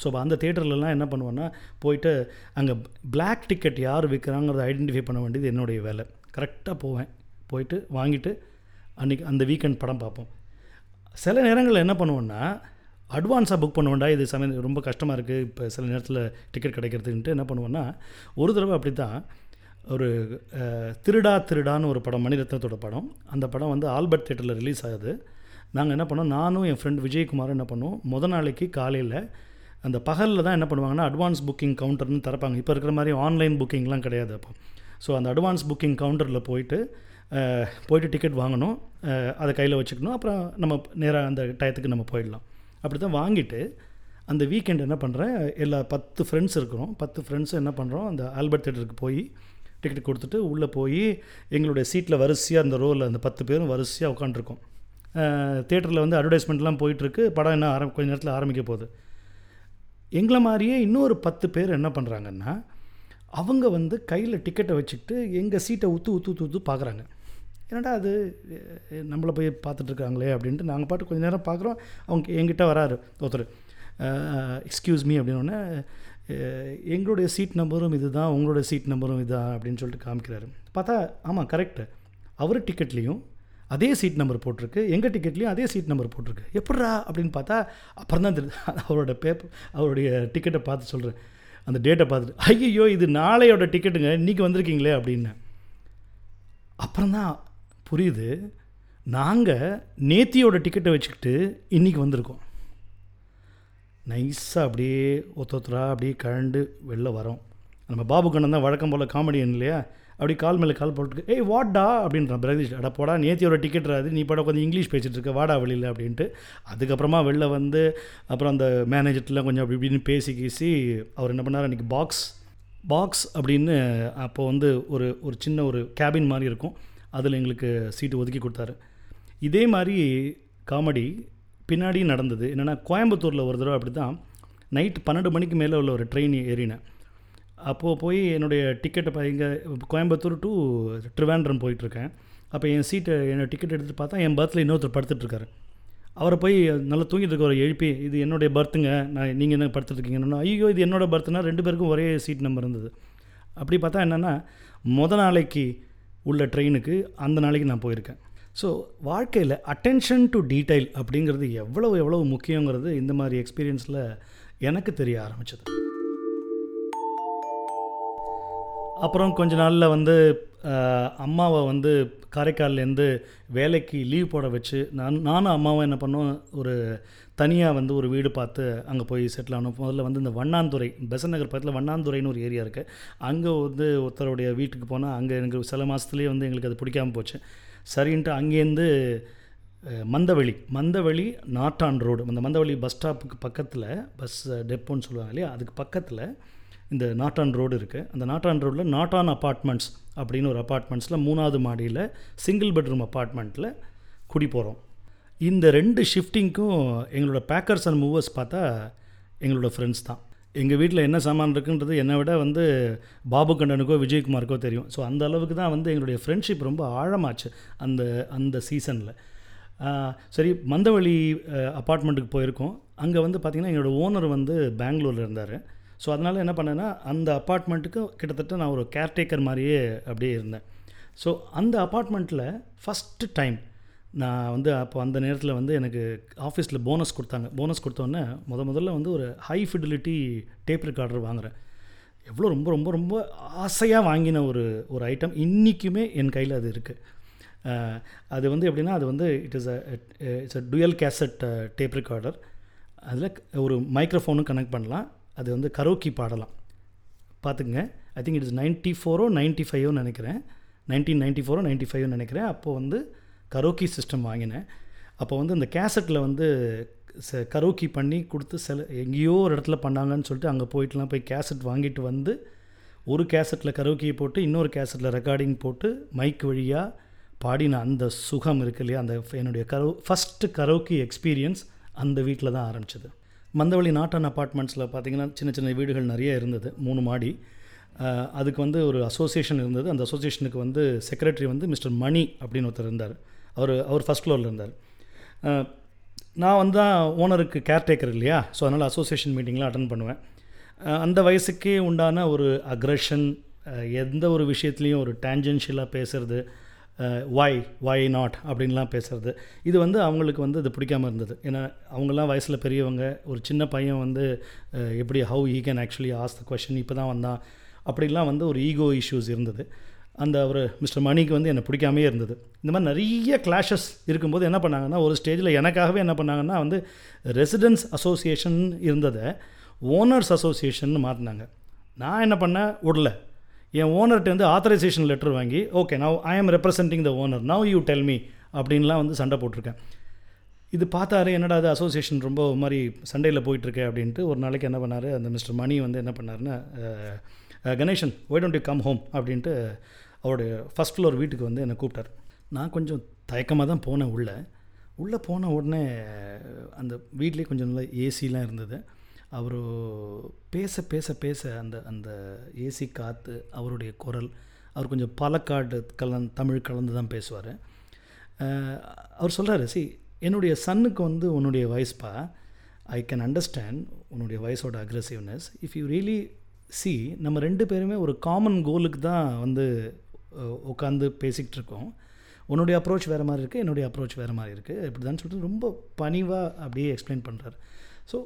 So அப்போ அந்த தேட்டர்லலாம் என்ன பண்ணுவோன்னா போயிட்டு அங்கே பிளாக் டிக்கெட் யார் விற்கிறாங்கிறத ஐடென்டிஃபை பண்ண வேண்டியது என்னுடைய வேலை. கரெக்டாக போவேன், போயிட்டு வாங்கிட்டு அன்றைக்கி அந்த வீக்கெண்ட் படம் பார்ப்போம். சில நேரங்களில் என்ன பண்ணுவோன்னா அட்வான்ஸாக புக் பண்ண வேண்டாம், இது சமயம் ரொம்ப கஷ்டமாக இருக்குது இப்போ சில நேரத்தில் டிக்கெட் கிடைக்கிறதுன்ட்டு என்ன பண்ணுவோன்னா ஒரு தடவை அப்படி தான் ஒரு திருடா திருடான்னு ஒரு படம், மணிரத்னத்தோட படம். அந்த படம் வந்து ஆல்பர்ட் தேட்டரில் ரிலீஸ் ஆகுது. நாங்கள் என்ன பண்ணோம், நானும் என் ஃப்ரெண்ட் விஜயகுமார் என்ன பண்ணுவோம், முத நாளைக்கு காலையில் அந்த பகலில் தான் என்ன பண்ணுவாங்கன்னா அட்வான்ஸ் புக்கிங் கவுண்டர்னு திறப்பாங்க. இப்போ இருக்கிற மாதிரி ஆன்லைன் புக்கிங்லாம் கிடையாது அப்போ. ஸோ அந்த அட்வான்ஸ் புக்கிங் கவுண்டரில் போயிட்டு போய்ட்டு டிக்கெட் வாங்கணும், அதை கையில் வச்சுக்கணும், அப்புறம் நம்ம நேராக அந்த டயத்துக்கு நம்ம போயிடலாம். அப்படி தான் வாங்கிட்டு அந்த வீக்கெண்ட் என்ன பண்ணுறேன், எல்லா பத்து ஃப்ரெண்ட்ஸ் இருக்கிறோம், பத்து ஃப்ரெண்ட்ஸும் என்ன பண்ணுறோம் அந்த ஆல்பர்ட் தேட்டருக்கு போய் டிக்கெட் கொடுத்துட்டு உள்ளே போய் எங்களுடைய சீட்டில் வரிசையாக அந்த ரோவில் அந்த பத்து பேரும் வரிசையாக உட்காந்துருக்கோம். தேட்டரில் வந்து அட்வர்டைஸ்மெண்ட்லாம் போயிட்டுருக்கு, படம் என்ன ஆரம் கொஞ்சம் நேரத்தில் ஆரம்பிக்க போகுது. எங்களை மாதிரியே இன்னொரு பத்து பேர் என்ன பண்ணுறாங்கன்னா அவங்க வந்து கையில் டிக்கெட்டை வச்சுக்கிட்டு எங்கள் சீட்டை ஊற்று ஊற்று ஊற்று ஊற்று பார்க்குறாங்க. என்னடா அது நம்மளை போய் பார்த்துட்ருக்காங்களே அப்படின்ட்டு நாங்கள் பாட்டு கொஞ்சம் நேரம் பார்க்குறோம். அவங்க எங்கிட்ட வராரு ஒருத்தர், எக்ஸ்கியூஸ் மீ அப்படின்னோடனே எங்களுடைய சீட் நம்பரும் இது தான், உங்களுடைய சீட் நம்பரும் இதுதான் அப்படின்னு சொல்லிட்டு காமிக்கிறாரு. பார்த்தா ஆமாம் கரெக்டு, அவர் டிக்கெட்லேயும் அதே சீட் நம்பர் போட்டிருக்கு, எங்கள் டிக்கெட்லேயும் அதே சீட் நம்பர் போட்டிருக்கு. எப்பட்றா அப்படின்னு பார்த்தா அப்புறம் தான் தெரியுது. அவரோட பேப்பர் அவருடைய டிக்கெட்டை பார்த்து சொல்கிறேன், அந்த டேட்டை பார்த்துட்டு ஐயோ இது நாளையோட டிக்கெட்டுங்க, இன்றைக்கி வந்திருக்கீங்களே அப்படின்னு. அப்புறம் தான் புரியுது, நாங்கள் நேத்தியோட டிக்கெட்டை வச்சுக்கிட்டு இன்றைக்கி வந்திருக்கோம். நைஸாக அப்படியே ஒத்தொத்தராக அப்படியே கழண்டு வெளில வரோம். நம்ம பாபு கண்ணன் தான் வழக்கம் போல் காமெடியன் இல்லையா, அப்படி கால் மேலே கால் போட்டுருக்கு. ஏய் வாட்டா அப்படின்ற பிரகதீஷ், அட போடா நேத்தியோட டிக்கெட் ராது, நீ படம் கொஞ்சம் இங்கிலீஷ் பேசிகிட்டு இருக்க, வாடா வெளியில் அப்படின்ட்டு. அதுக்கப்புறமா வெளில வந்து அப்புறம் அந்த மேனேஜர்லாம் கொஞ்சம் அப்படி இப்படின்னு பேசி கீசி அவர் என்ன பண்ணார், அன்றைக்கி பாக்ஸ் பாக்ஸ் அப்படின்னு அப்போது வந்து ஒரு ஒரு சின்ன ஒரு கேபின் மாதிரி இருக்கும், அதில் எங்களுக்கு சீட்டு ஒதுக்கி கொடுத்தாரு. இதே மாதிரி காமெடி பின்னாடி நடந்தது என்னென்னா, கோயம்புத்தூரில் ஒரு தடவை அப்படி தான் நைட் பன்னெண்டு மணிக்கு மேலே உள்ள ஒரு ட்ரெயின் ஏறினேன். அப்போது போய் என்னுடைய டிக்கெட்டை இங்கே கோயம்புத்தூர் டு ட்ரிவாண்ட்ரம் போயிட்டுருக்கேன். அப்போ என் சீட்டை என்னோடய டிக்கெட் எடுத்துகிட்டு பார்த்தா என் பர்த்தில் இன்னொருத்தர் படுத்துட்ருக்காரு. அவரை போய் நல்லா தூங்கிட்டு இருக்கவரை எழுப்பி, இது என்னுடைய பர்த்துங்க, நான் நீங்கள் என்ன படுத்துட்ருக்கீங்கன்னு. ஐயோ இது என்னோடய பர்த்துனா ரெண்டு பேருக்கும் ஒரே சீட் நம்பர் இருந்தது. அப்படி பார்த்தா என்னென்னா முத நாளைக்கு உள்ள ட்ரெயினுக்கு அந்த நாளைக்கு நான் போயிருக்கேன். ஸோ வாழ்க்கையில் அட்டென்ஷன் டு டீட்டெயில் அப்படிங்கிறது எவ்வளவு எவ்வளவு முக்கியங்கிறது இந்த மாதிரி எக்ஸ்பீரியன்ஸில் எனக்கு தெரிய ஆரம்பித்தது. அப்புறம் கொஞ்ச நாளில் வந்து அம்மாவை வந்து காரைக்கால்லேருந்து வேலைக்கு லீவ் போட வச்சு நான் நானும் அம்மாவும் என்ன பண்ணோம், ஒரு தனியாக வந்து ஒரு வீடு பார்த்து அங்கே போய் செட்டில் ஆனோம். முதல்ல வந்து இந்த வண்ணாந்துறை, பெசன்ட் நகர் பக்கத்தில் வண்ணாந்துறைன்னு ஒரு ஏரியா இருக்குது, அங்கே வந்து ஒருத்தருடைய வீட்டுக்கு போனால் அங்கே எனக்கு சில மாதத்துலேயே வந்து எங்களுக்கு அது பிடிக்காமல் போச்சு. சரின்ட்டு அங்கேருந்து மந்தவெளி மந்தவெளி நாட்டான் ரோடு, அந்த மந்தவெளி பஸ் ஸ்டாப்புக்கு பக்கத்தில், பஸ் டெப்போன்னு சொல்லுவாங்க இல்லையா, அதுக்கு பக்கத்தில் இந்த நாட்டான் ரோடு இருக்குது. அந்த நாட்டான் ரோடில் நாட்டான் அப்பார்ட்மெண்ட்ஸ் அப்படின்னு ஒரு அப்பார்ட்மெண்ட்ஸில் மூணாவது மாடியில் சிங்கிள் பெட்ரூம் அப்பார்ட்மெண்ட்டில் குடி போகிறோம். இந்த ரெண்டு ஷிஃப்டிங்க்கும் எங்களோட பேக்கர்ஸ் அண்ட் மூவர்ஸ் பார்த்தா எங்களோட ஃப்ரெண்ட்ஸ் தான். எங்கள் வீட்டில் என்ன சாமான் இருக்குன்றது என்னை விட வந்து பாபு கண்டனுக்கோ விஜயகுமாருக்கோ தெரியும். ஸோ அந்த அளவுக்கு தான் வந்து எங்களுடைய ஃப்ரெண்ட்ஷிப் ரொம்ப ஆழமாச்சு அந்த அந்த சீசனில். சரி, மந்தவெளி அப்பார்ட்மெண்ட்டுக்கு போயிருக்கோம். அங்கே வந்து பார்த்திங்கன்னா எங்களோடய ஓனர் வந்து பெங்களூரில் இருந்தார். ஸோ அதனால் என்ன பண்ணேன்னா அந்த அப்பார்ட்மெண்ட்டுக்கு கிட்டத்தட்ட நான் ஒரு கேர்டேக்கர் மாதிரியே அப்படியே இருந்தேன். ஸோ அந்த அப்பார்ட்மெண்ட்டில் ஃபஸ்ட்டு டைம் நான் வந்து அப்போ அந்த நேரத்தில் வந்து எனக்கு ஆஃபீஸில் போனஸ் கொடுத்தாங்க. போனஸ் கொடுத்தோன்னே முத முதல்ல வந்து ஒரு ஹை ஃபிடிலிட்டி டேப் ரெக்கார்டர் வாங்குகிறேன். எவ்வளோ ரொம்ப ரொம்ப ரொம்ப ஆசையாக வாங்கின ஒரு ஒரு ஐட்டம் இன்றைக்குமே என் கையில் அது இருக்குது. அது வந்து எப்படின்னா அது வந்து it is a it's a dual cassette tape recorder. அதில் ஒரு மைக்ரோஃபோனும் கனெக்ட் பண்ணலாம். அது வந்து கரோக்கி பாடலாம். பார்த்துக்குங்க, I think it is ninety four o ninety ஃபைவோ நினைக்கிறேன் நைன்டீன் நைன்ட்டி ஃபோரோ நைன்ட்டி ஃபைவோ நினைக்கிறேன். அப்போது வந்து கரோக்கி சிஸ்டம் வாங்கினேன். அப்போ வந்து அந்த கேசட்டில் வந்து ச கரோக்கி பண்ணி கொடுத்து சில எங்கேயோ ஒரு இடத்துல பண்ணாங்கன்னு சொல்லிட்டு அங்கே போயிட்டுலாம் போய் கேசட் வாங்கிட்டு வந்து ஒரு கேசட்டில் கரோக்கியை போட்டு இன்னொரு கேசட்டில் ரெக்கார்டிங் போட்டு மைக் வழியாக பாடின அந்த சுகம் இருக்கு இல்லையா, அந்த என்னுடைய கரோ ஃபஸ்ட்டு கரோக்கி எக்ஸ்பீரியன்ஸ் அந்த வீட்டில் தான் ஆரம்பிச்சிது. மந்தவெளி நாட்டான் அப்பார்ட்மெண்ட்ஸில் பார்த்திங்கன்னா சின்ன சின்ன வீடுகள் நிறைய இருந்தது, மூணு மாடி. அதுக்கு வந்து ஒரு அசோசியேஷன் இருந்தது. அந்த அசோசியேஷனுக்கு வந்து செக்ரட்டரி வந்து மிஸ்டர் மணி அப்படின்னு ஒருத்தர் இருந்தார். அவர் அவர் ஃபஸ்ட் ஃப்ளோரில் இருந்தார். நான் வந்து தான் ஓனருக்கு கேர்டேக்கர் இல்லையா, ஸோ அதனால் அசோசியேஷன் மீட்டிங்லாம் அட்டன் பண்ணுவேன். அந்த வயசுக்கே உண்டான ஒரு அக்ரெஷன், எந்த ஒரு விஷயத்துலேயும் ஒரு டேஞ்சென்ஷியலாக பேசுகிறது, வாய் வாய் நாட் அப்படின்லாம் பேசுகிறது, இது வந்து அவங்களுக்கு வந்து இது பிடிக்காமல் இருந்தது. ஏன்னா அவங்களாம் வயசில் பெரியவங்க. ஒரு சின்ன பையன் வந்து எப்படி how he can actually ask the question, இப்போ தான் வந்தான் அப்படிலாம் வந்து ஒரு ஈகோ இஷ்யூஸ் இருந்தது. அந்த ஒரு மிஸ்டர் மணிக்கு வந்து என்னை பிடிக்காமே இருந்தது. இந்த மாதிரி நிறைய கிளாஷஸ் இருக்கும்போது என்ன பண்ணாங்கன்னா ஒரு ஸ்டேஜில் எனக்காகவே என்ன பண்ணாங்கன்னா வந்து ரெசிடென்ஸ் அசோசியேஷன் இருந்ததை ஓனர்ஸ் அசோசியேஷன் மாற்றினாங்க. நான் என்ன பண்ணேன், விடல. என் ஓனர்கிட்ட வந்து ஆத்தரைசேஷன் லெட்டர் வாங்கி, okay now I am representing the owner, now you tell me அப்படின்லாம் வந்து சண்டை போட்டிருக்கேன். இது பார்த்தாரு, என்னடா அது அசோசியேஷன் ரொம்ப ஒரு மாதிரி சண்டையில் போயிட்டுருக்கு அப்படின்ட்டு. ஒரு நாளைக்கு என்ன பண்ணார் அந்த மிஸ்டர் மணி வந்து என்ன பண்ணாருன்னா, Ganesan why don't you come home அப்படின்ட்டு அவருடைய ஃபஸ்ட் ஃப்ளோர் வீட்டுக்கு வந்து என்னை கூப்பிட்டார். நான் கொஞ்சம் தயக்கமாக தான் போனேன். உள்ளே உள்ளே போன உடனே அந்த வீட்லேயே கொஞ்சம் நல்லா ஏசிலாம் இருந்தது. அவர் பேச பேச பேச அந்த அந்த ஏசி காற்று, அவருடைய குரல், அவர் கொஞ்சம் பாலக்காடு கலந் தமிழ் கலந்து தான் பேசுவார். அவர் சொல்கிறாரு, சி என்னுடைய சன்னுக்கு வந்து உன்னுடைய வயசுப்பா, ஐ கேன் அண்டர்ஸ்டாண்ட் உன்னுடைய வயசோட aggressiveness. If you really see, நம்ம ரெண்டு பேருமே ஒரு காமன் கோலுக்கு தான் வந்து உட்காந்து பேசிக்கிட்டு இருக்கோம். உன்னுடைய அப்ரோச் வேறு மாதிரி இருக்குது, என்னுடைய அப்ரோச் வேறு மாதிரி இருக்குது இப்படி தான் சொல்லிட்டு ரொம்ப பணிவாக அப்படியே எக்ஸ்பிளைன் பண்ணுறாரு. ஸோ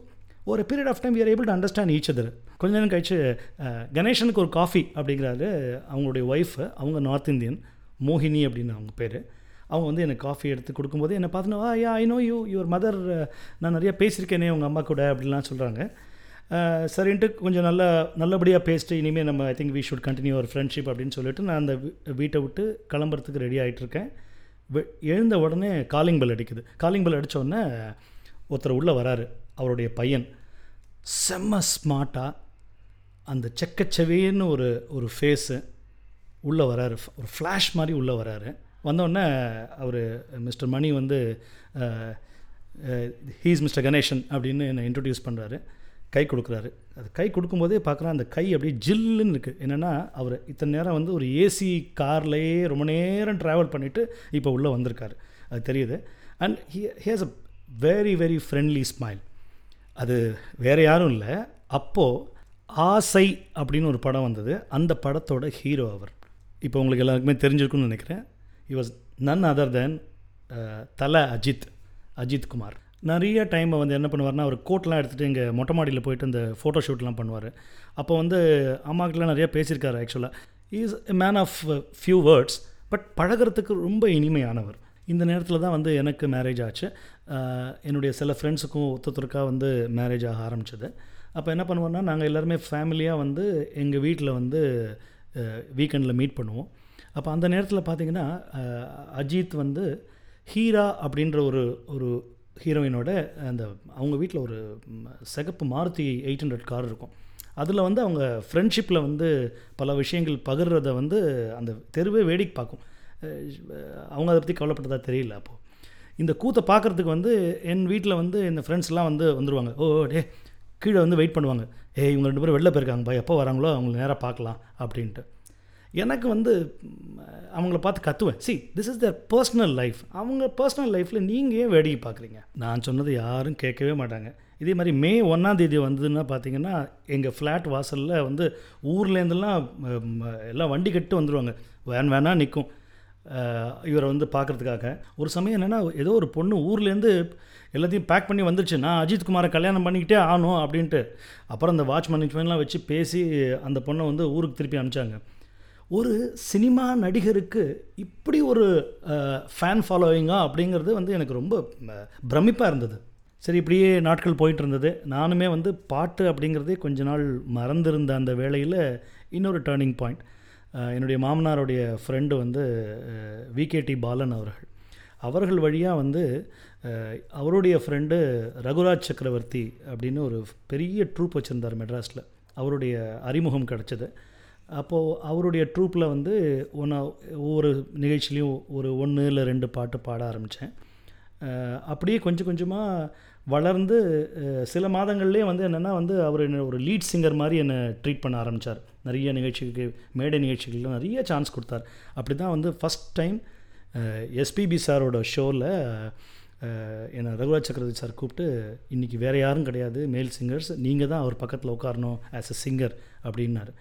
ஒரு period of time we are able to understand each other. கொஞ்ச நேரம் கழிச்சு கணேசனுக்கு ஒரு காஃபி அப்படிங்கிறாரு. அவங்களுடைய ஒய்ஃபு, அவங்க நார்த் இந்தியன், மோகினி அப்படின்னு அவங்க பேர். அவங்க வந்து எனக்கு காஃபி எடுத்து கொடுக்கும்போது என்னை பார்த்துனா, yeah I know you, your mother, நான் நிறையா பேசியிருக்கேனே உங்கள் அம்மா கூட அப்படின்லாம் சொல்கிறாங்க. சரின்ட்டு கொஞ்சம் நல்லா நல்லபடியாக பேசிட்டு இனிமேல் நம்ம I think we should continue our friendship அப்படின்னு சொல்லிட்டு நான் அந்த வீட்டை விட்டு கிளம்புறதுக்கு ரெடி ஆகிட்டுருக்கேன். எழுந்த உடனே காலிங் பெல் அடிக்குது. காலிங் பெல் அடித்தோடனே ஒருத்தர் உள்ளே வராரு. அவருடைய பையன் செம்ம ஸ்மார்ட்டாக, அந்த செக்கச்சவேன்னு ஒரு ஒரு ஃபேஸு உள்ளே வராரு. ஒரு ஃப்ளாஷ் மாதிரி உள்ளே வராரு. வந்தோடனே அவர் மிஸ்டர் மணி வந்து ஹீஸ் மிஸ்டர் கணேசன் அப்படின்னு என்னை இன்ட்ரடியூஸ் பண்ணுறாரு. கை கொடுக்குறாரு. அது கை கொடுக்கும்போதே பார்க்குறேன் அந்த கை அப்படியே ஜில்லுன்னு இருக்குது. என்னென்னா அவர் இத்தனை நேரம் வந்து ஒரு ஏசி கார்லேயே ரொம்ப நேரம் ட்ராவல் பண்ணிவிட்டு இப்போ உள்ளே வந்திருக்காரு, அது தெரியுது. And he has a very very friendly smile. அது வேறு யாரும் இல்லை, அப்போது ஆசை அப்படின்னு ஒரு படம் வந்தது, அந்த படத்தோட ஹீரோ அவர். இப்போ உங்களுக்கு எல்லாருக்குமே தெரிஞ்சிருக்குன்னு நினைக்கிறேன். He was none other than Thala Ajith Ajith Kumar. நிறைய டைமை வந்து என்ன பண்ணுவார்னா அவர் கோட்லாம் எடுத்துகிட்டு இங்கே மொட்டை மாடியில் போயிட்டு அந்த ஃபோட்டோ ஷூட்லாம் பண்ணுவார். அப்போ வந்து அம்மாக்கெலாம் நிறையா பேசியிருக்காரு. ஆக்சுவலாக he is a man of few words, but பழகிறதுக்கு ரொம்ப இனிமையானவர். இந்த நேரத்தில் தான் வந்து எனக்கு மேரேஜ் ஆச்சு. என்னுடைய சில ஃப்ரெண்ட்ஸுக்கும் ஒருத்தருக்காக வந்து மேரேஜ் ஆக ஆரம்பிச்சது. அப்போ என்ன பண்ணுவோன்னா நாங்கள் எல்லாருமே ஃபேமிலியாக வந்து எங்கள் வீட்டில் வந்து வீக்கெண்டில் மீட் பண்ணுவோம். அப்போ அந்த நேரத்தில் பார்த்திங்கன்னா அஜித் வந்து ஹீரா அப்படின்ற ஒரு ஒரு ஹீரோயினோட அந்த அவங்க வீட்டில் ஒரு சிகப்பு மாருதி எயிட் ஹண்ட்ரட் கார் இருக்கும். அதில் வந்து அவங்க ஃப்ரெண்ட்ஷிப்பில் வந்து பல விஷயங்கள் பகிர்றத வந்து அந்த தெருவே வேடிக்கை பார்க்கும். அவங்க அதை பற்றி கவலைப்பட்டதாக தெரியல. அப்போது இந்த கூத்தை பார்க்குறதுக்கு வந்து என் வீட்டில் வந்து இந்த ஃப்ரெண்ட்ஸ்லாம் வந்து வந்துடுவாங்க. ஓ டே கீழே வந்து வெயிட் பண்ணுவாங்க. ஏ இவங்க ரெண்டு பேரும் வெளில போயிருக்காங்க பா, எப்போ வராங்களோ அவங்கள நேராக பார்க்கலாம் அப்படின்ட்டு. எனக்கு வந்து அவங்கள பார்த்து கத்துவேன், see this is their personal life. அவங்க பர்சனல் லைஃப்பில் நீங்கள் ஏன் வேடிக்கை பார்க்குறீங்க? நான் சொன்னது யாரும் கேட்கவே மாட்டாங்க. இதே மாதிரி மே ஒன்றாம் தேதி வந்ததுன்னா பார்த்திங்கன்னா எங்கள் ஃப்ளாட் வாசலில் வந்து ஊர்லேருந்துலாம் எல்லாம் வண்டி கட்டு வந்துடுவாங்க. வேன் வேணா நிற்கும் இவரை வந்து பார்க்குறதுக்காக. ஒரு சமயம் என்னென்னா ஏதோ ஒரு பொண்ணு ஊர்லேருந்து எல்லாத்தையும் பேக் பண்ணி வந்துடுச்சு, நான் அஜித் குமாரை கல்யாணம் பண்ணிக்கிட்டே ஆனோம் அப்படின்ட்டு. அப்புறம் அந்த வாட்ச்மேன் கிட்ச்மேன்லாம் வச்சு பேசி அந்த பொண்ணை வந்து ஊருக்கு திருப்பி அனுப்பிச்சாங்க. ஒரு சினிமா நடிகருக்கு இப்படி ஒரு ஃபேன் ஃபாலோவிங்காக அப்படிங்கிறது வந்து எனக்கு ரொம்ப பிரமிப்பாக இருந்தது. சரி, இப்படியே நாட்கள் போயிட்டு இருந்தது. நானுமே வந்து பாட்டு அப்படிங்கிறதே கொஞ்ச நாள் மறந்துருந்த அந்த வேளையில் இன்னொரு டேர்னிங் பாயிண்ட், என்னுடைய மாமனாருடைய ஃப்ரெண்டு வந்து விகேடி பாலன் அவர்கள் அவர்கள் வழியாக வந்து அவருடைய ஃப்ரெண்டு ரகுராஜ் சக்கரவர்த்தி அப்படின்னு ஒரு பெரிய ட்ரூப் வச்சுருந்தார் மெட்ராஸில். அவருடைய அறிமுகம் கிடச்சிது. அப்போது அவருடைய ட்ரூப்பில் வந்து ஒன்றா ஒவ்வொரு நிகழ்ச்சியிலையும் ஒரு ஒன்று இல்லை ரெண்டு பாட்டு பாட ஆரம்பித்தேன். அப்படியே கொஞ்சம் கொஞ்சமாக வளர்ந்து சில மாதங்கள்லேயே வந்து என்னென்னா வந்து அவர் என்ன ஒரு லீட் சிங்கர் மாதிரி என்னை ட்ரீட் பண்ண ஆரம்பித்தார். நிறைய நிகழ்ச்சிகளுக்கு, மேடை நிகழ்ச்சிகளுக்கு நிறைய சான்ஸ் கொடுத்தார். அப்படி தான் வந்து ஃபஸ்ட் டைம் எஸ்பிபி சாரோட ஷோவில் என்னை ரகுராஜ் சக்கரவர்த்தி சார் கூப்பிட்டு, இன்றைக்கி வேறு யாரும் கிடையாது மேல் சிங்கர்ஸ், நீங்கள் தான் அவர் பக்கத்தில் உட்காரணும் ஆஸ் எ சிங்கர் அப்படின்னாரு.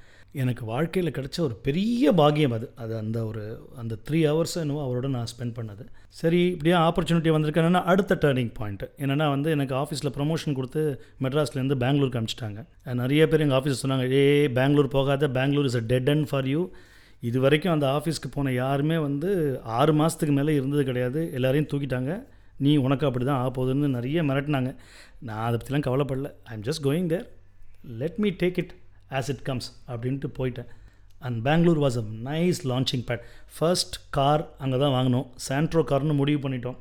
எனக்கு வாழ்க்கையில் கிடைச்ச ஒரு பெரிய பாக்கியம் அது. அது அந்த ஒரு அந்த த்ரீ ஹவர்ஸ் என்னவோ அவரோட நான் ஸ்பெண்ட் பண்ணது. சரி, இப்படியே ஆப்பர்ச்சுனிட்டி வந்திருக்கேன்னா அடுத்த டேர்னிங் பாயிண்ட் என்னென்னா வந்து எனக்கு ஆஃபீஸில் ப்ரொமோஷன் கொடுத்து மெட்ராஸ்லேருந்து பெங்களூருக்கு அனுப்பிச்சிட்டாங்க. நிறைய பேர் எங்கள் ஆஃபீஸ் சொன்னாங்க, ஏ பெங்களூர் போகாத, Bangalore is a dead end for you. இது வரைக்கும் அந்த ஆஃபீஸ்க்கு போன யாருமே வந்து ஆறு மாதத்துக்கு மேலே இருந்தது கிடையாது, எல்லாரையும் தூக்கிட்டாங்க, நீ உனக்கு அப்படி தான் ஆகப்போகுதுன்னு நிறைய மிரட்டினாங்க. நான் அதை பற்றிலாம் கவலைப்படல. I am just going there, let me take it as it comes அப்படின்ட்டு போயிட்டேன். And Bangalore was a nice launching pad. First car அங்கே தான் வாங்கினோம். சாண்ட்ரோ கார்னு முடிவு பண்ணிட்டோம்.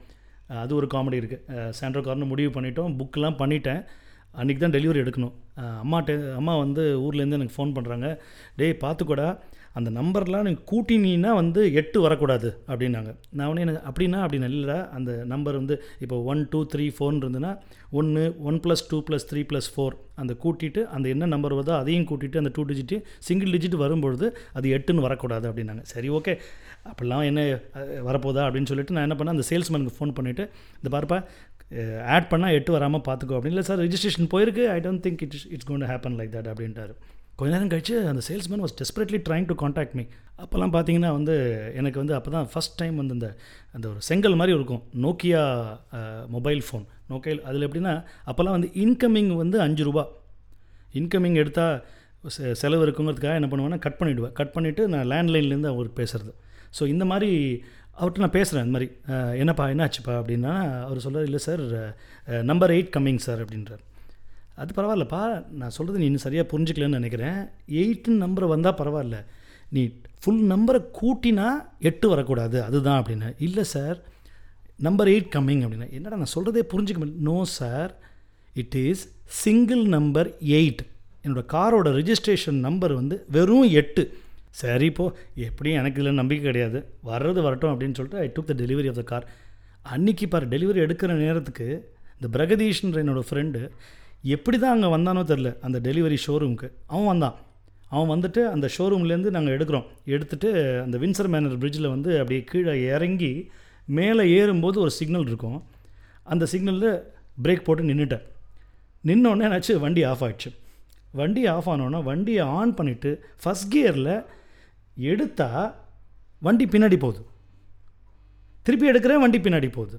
அது ஒரு காமெடி இருக்குது. சாண்ட்ரோ கார்னு முடிவு பண்ணிட்டோம், புக்கெலாம் பண்ணிட்டேன். அன்றைக்கி தான் டெலிவரி எடுக்கணும். அம்மாட்ட அம்மா வந்து ஊர்லேருந்து எனக்கு ஃபோன் பண்ணுறாங்க, டேய் பார்த்துக்கூடா, அந்த நம்பர்லாம் எனக்கு கூட்டினீன்னா வந்து எட்டு வரக்கூடாது அப்படின்னாங்க. நான் உடனே எனக்கு அப்படின்னா அப்படின்னு இல்லை, அந்த நம்பர் வந்து இப்போ ஒன் டூ த்ரீ ஃபோர்னு இருந்துன்னா ஒன்று one plus two plus three plus four அந்த கூட்டிகிட்டு அந்த என்ன நம்பர் வருதோ அதையும் கூட்டிகிட்டு அந்த டூ டிஜிட்டு சிங்கிள் டிஜிட் வரும்பொழுது அது எட்டுன்னு வரக்கூடாது அப்படின்னாங்க. சரி ஓகே, அப்படிலாம் என்ன வரப்போதா அப்படின்னு சொல்லிட்டு நான் என்ன பண்ணேன், அந்த சேல்ஸ்மேனுக்கு ஃபோன் பண்ணிவிட்டு, இந்த பார்ப்பா ஆட் பண்ணால் எட்டு வராமல் பார்த்துக்கோ அப்படின்னு. இல்லை சார் ரிஜிஸ்ட்ரேஷன் போயிருக்கு, I don't think it it's gone to happen like that அப்படின்ட்டார். கொஞ்ச நேரம் கழிச்சு அந்த salesman was desperately trying to contact me. அப்போல்லாம் பார்த்தீங்கன்னா வந்து எனக்கு வந்து அப்போ தான் ஃபஸ்ட் டைம் வந்து அந்த அந்த ஒரு செங்கல் மாதிரி இருக்கும் நோக்கியா மொபைல் ஃபோன். நோக்கியா அதில் எப்படின்னா அப்போல்லாம் வந்து இன்கமிங் வந்து அஞ்சு ரூபா இன்கமிங் எடுத்தால் செலவு இருக்குங்கிறதுக்காக என்ன பண்ணுவேன்னா கட் பண்ணிவிடுவேன். கட் பண்ணிவிட்டு நான் லேண்ட்லைன்லேருந்து அவருக்கு பேசுகிறது. ஸோ இந்த மாதிரி அவர்கிட்ட நான் பேசுகிறேன், இந்த மாதிரி என்னப்பா என்னாச்சுப்பா அப்படின்னா அவர் சொல்கிறார், இல்லை sir number eight coming sir அப்படின்றார். அது பரவாயில்லப்பா, நான் சொல்கிறது நீ இன்னும் சரியாக புரிஞ்சுக்கலன்னு நினைக்கிறேன். எயிட்டுன்னு நம்பரை வந்தால் பரவாயில்ல, நீ ஃபுல் நம்பரை கூட்டினா எட்டு வரக்கூடாது அதுதான் அப்படின்னு. இல்லை சார் நம்பர் எயிட் கம்மிங் அப்படின்னா. என்னடா நான் சொல்கிறதே புரிஞ்சிக்க முடியல. No sir, it is single number eight. என்னோடய காரோட ரிஜிஸ்ட்ரேஷன் நம்பர் வந்து வெறும் எட்டு. சரி இப்போது எப்படியும் எனக்கு இதில் நம்பிக்கை கிடையாது, வர்றது வரட்டும் அப்படின்னு சொல்லிட்டு I took the delivery of the car. அன்றைக்கி பாரு டெலிவரி எடுக்கிற நேரத்துக்கு இந்த பிரகதீஷ்ன்ற என்னோடய ஃப்ரெண்டு எப்படி தான் அங்கே வந்தானோ தெரில அந்த டெலிவரி ஷோரூமுக்கு. அவன் வந்தான் அவன் வந்துட்டு அந்த ஷோரூம்லேருந்து நாங்கள் எடுக்கிறோம். எடுத்துகிட்டு அந்த வின்சர் மேனர் பிரிட்ஜில் வந்து அப்படியே கீழே இறங்கி மேலே ஏறும்போது ஒரு சிக்னல் இருக்கும். அந்த சிக்னலில் பிரேக் போட்டு நின்றுட்டேன். நின்னோடனே என்னாச்சு, வண்டி ஆஃப் ஆகிடுச்சு. வண்டி ஆஃப் ஆனோன்னா வண்டியை ஆன் பண்ணிவிட்டு ஃபஸ்ட் கியரில் எடுத்தால் வண்டி பின்னாடி போகுது. திருப்பி எடுக்கிறேன், வண்டி பின்னாடி போகுது.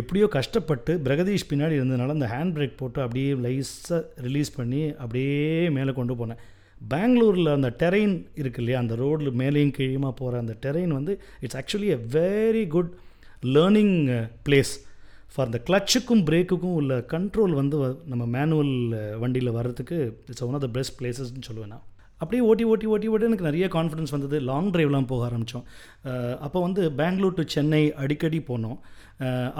எப்படியோ கஷ்டப்பட்டு பிரகதீஷ் பின்னாடி இருந்ததுனால அந்த ஹேண்ட் பிரேக் போட்டு அப்படியே லைஸாக ரிலீஸ் பண்ணி அப்படியே மேலே கொண்டு போனேன். பெங்களூரில் அந்த டெரெயின் இருக்கு இல்லையா, அந்த ரோடில் மேலேயும் கீழேயுமா போகிற அந்த டெரெயின் வந்து it's actually a very good learning place for the கிளச்சுக்கும் பிரேக்குக்கும் உள்ள கண்ட்ரோல் வந்து நம்ம மேனுவல் வண்டியில் வர்றதுக்கு it's one of the best பிளேஸஸ்ன்னு சொல்லுவேன் நான். அப்படியே ஓட்டி ஓட்டி ஓட்டி ஓட்டி எனக்கு நிறைய கான்ஃபிடன்ஸ் வந்தது. லாங் ட்ரைவ்லாம் போக ஆரம்பித்தோம். அப்போ வந்து பெங்களூர் டு சென்னை அடிக்கடி போனோம்.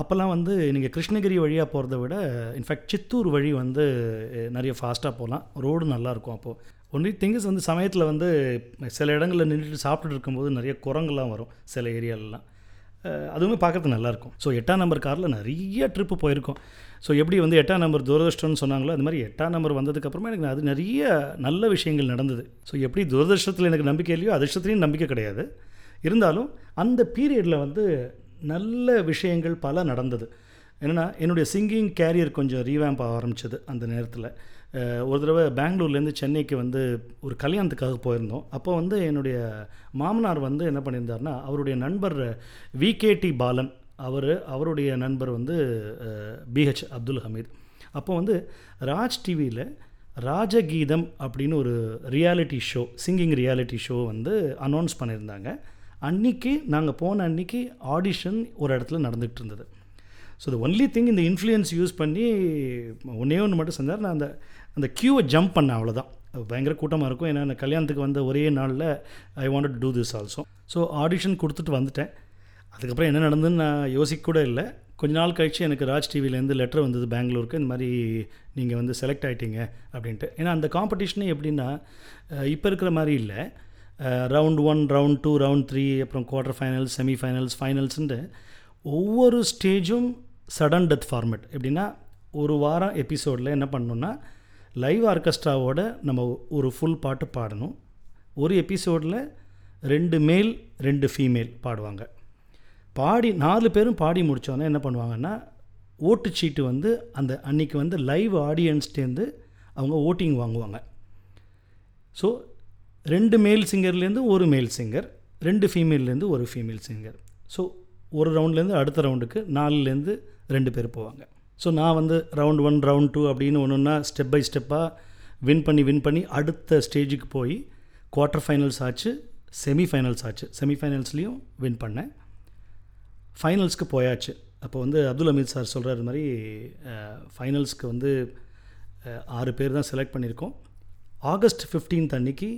அப்போல்லாம் வந்து நீங்கள் கிருஷ்ணகிரி வழியாக போகிறத விட இன்ஃபேக்ட் சித்தூர் வழி வந்து நிறைய ஃபாஸ்ட்டாக போகலாம், ரோடு நல்லாயிருக்கும். அப்போது ஒன்லி திங்ஸ் வந்து சமயத்தில் வந்து சில இடங்களில் நின்றுட்டு சாப்பிட்டுட்டு இருக்கும்போது நிறைய குரங்கெல்லாம் வரும் சில ஏரியாலெலாம், அதுவுமே பார்க்குறது நல்லாயிருக்கும். ஸோ எட்டாம் நம்பர் காரில் நிறைய ட்ரிப்பு போயிருக்கோம். ஸோ எப்படி வந்து எட்டாம் நம்பர் துரதிருஷ்டம்னு சொன்னாங்களோ அது மாதிரி எட்டாம் நம்பர் வந்ததுக்கப்புறமா எனக்கு அது நிறைய நல்ல விஷயங்கள் நடந்தது. ஸோ எப்படி துரதிருஷ்டத்தில் எனக்கு நம்பிக்கை இல்லையோ அதிர்ஷ்டத்துலேயும் நம்பிக்கை கிடையாது, இருந்தாலும் அந்த பீரியடில் வந்து நல்ல விஷயங்கள் பல நடந்தது. என்னென்னா என்னுடைய சிங்கிங் கேரியர் கொஞ்சம் ரீவேம்ப் ஆக ஆரம்பித்தது அந்த நேரத்தில். ஒரு தடவை பெங்களூர்லேருந்து சென்னைக்கு வந்து ஒரு கல்யாணத்துக்காக போயிருந்தோம். அப்போ வந்து என்னுடைய மாமனார் வந்து என்ன பண்ணியிருந்தாருன்னா, அவருடைய நண்பர் விகேடி பாலன், அவர் அவருடைய நண்பர் வந்து பிஹெச் அப்துல் ஹமீத். அப்போ வந்து ராஜ் டிவியில் ராஜகீதம் அப்படின்னு ஒரு reality show, singing reality show வந்து அனௌன்ஸ் பண்ணியிருந்தாங்க. அன்றைக்கி நாங்கள் போன அன்றைக்கி ஆடிஷன் ஒரு இடத்துல நடந்துகிட்டு இருந்தது. ஸோ த ஒன்லி திங் இந்த இன்ஃப்ளூயன்ஸ் யூஸ் பண்ணி ஒன்றே ஒன்று மட்டும் செஞ்சார், நான் அந்த அந்த க்யூவை ஜம்ப் பண்ணேன், அவ்வளோதான். பயங்கர கூட்டமாக இருக்கும், ஏன்னா அந்த கல்யாணத்துக்கு வந்த ஒரே நாளில் I wanted to do this also. So audition கொடுத்துட்டு வந்துட்டேன். அதுக்கப்புறம் என்ன நடந்ததுன்னு நான் யோசிக்க கூட இல்லை. கொஞ்ச நாள் கழிச்சு எனக்கு ராஜ் டிவிலேருந்து லெட்டர் வந்தது பெங்களூருக்கு, இந்த மாதிரி நீங்கள் வந்து செலக்ட் ஆகிட்டீங்க அப்படின்ட்டு. ஏன்னா அந்த காம்படிஷனே எப்படின்னா இப்போ இருக்கிற மாதிரி இல்லை, round one, round two, round three, அப்புறம் குவார்டர் ஃபைனல்ஸ், செமிஃபைனல்ஸ், ஃபைனல்ஸுன்ட்டு ஒவ்வொரு ஸ்டேஜும் சடன் டெத் ஃபார்மேட். எப்படின்னா ஒரு வாரம் எபிசோடில் என்ன பண்ணணுன்னா லைவ் ஆர்கெஸ்ட்ராவோட நம்ம ஒரு ஃபுல் பாட்டு பாடணும். ஒரு எபிசோடில் ரெண்டு மேல் ரெண்டு ஃபீமேல் பாடுவாங்க. பாடி நாலு பேரும் பாடி முடித்தோன்னே என்ன பண்ணுவாங்கன்னா ஓட்டுச்சீட்டு வந்து அந்த அன்றைக்கி வந்து லைவ் ஆடியன்ஸ்டேருந்து அவங்க ஓட்டிங் வாங்குவாங்க. ஸோ ரெண்டு மேல் சிங்கர்லேருந்து ஒரு மேல் சிங்கர், ரெண்டு ஃபீமேல்லேருந்து ஒரு ஃபீமேல் சிங்கர். ஸோ ஒரு ரவுண்ட்லேருந்து அடுத்த ரவுண்டுக்கு நாலுலேருந்து ரெண்டு பேர் போவாங்க. ஸோ நான் வந்து ரவுண்ட் ஒன், ரவுண்ட் டூ அப்படின்னு ஒன்று ஒன்றா ஸ்டெப் பை ஸ்டெப்பாக வின் பண்ணி வின் பண்ணி அடுத்த ஸ்டேஜுக்கு போய் குவார்டர் ஃபைனல்ஸ் ஆச்சு, செமிஃபைனல்ஸ் ஆச்சு. செமிஃபைனல்ஸ்லேயும் வின் பண்ணேன், ஃபைனல்ஸ்க்கு போயாச்சு. அப்போ வந்து அப்துல் ஹமீத் சார் சொல்கிறார், இது மாதிரி ஃபைனல்ஸ்க்கு வந்து ஆறு பேர் தான் செலக்ட் பண்ணியிருக்கோம், ஆகஸ்ட் ஃபிஃப்டீன்த் அன்றைக்கி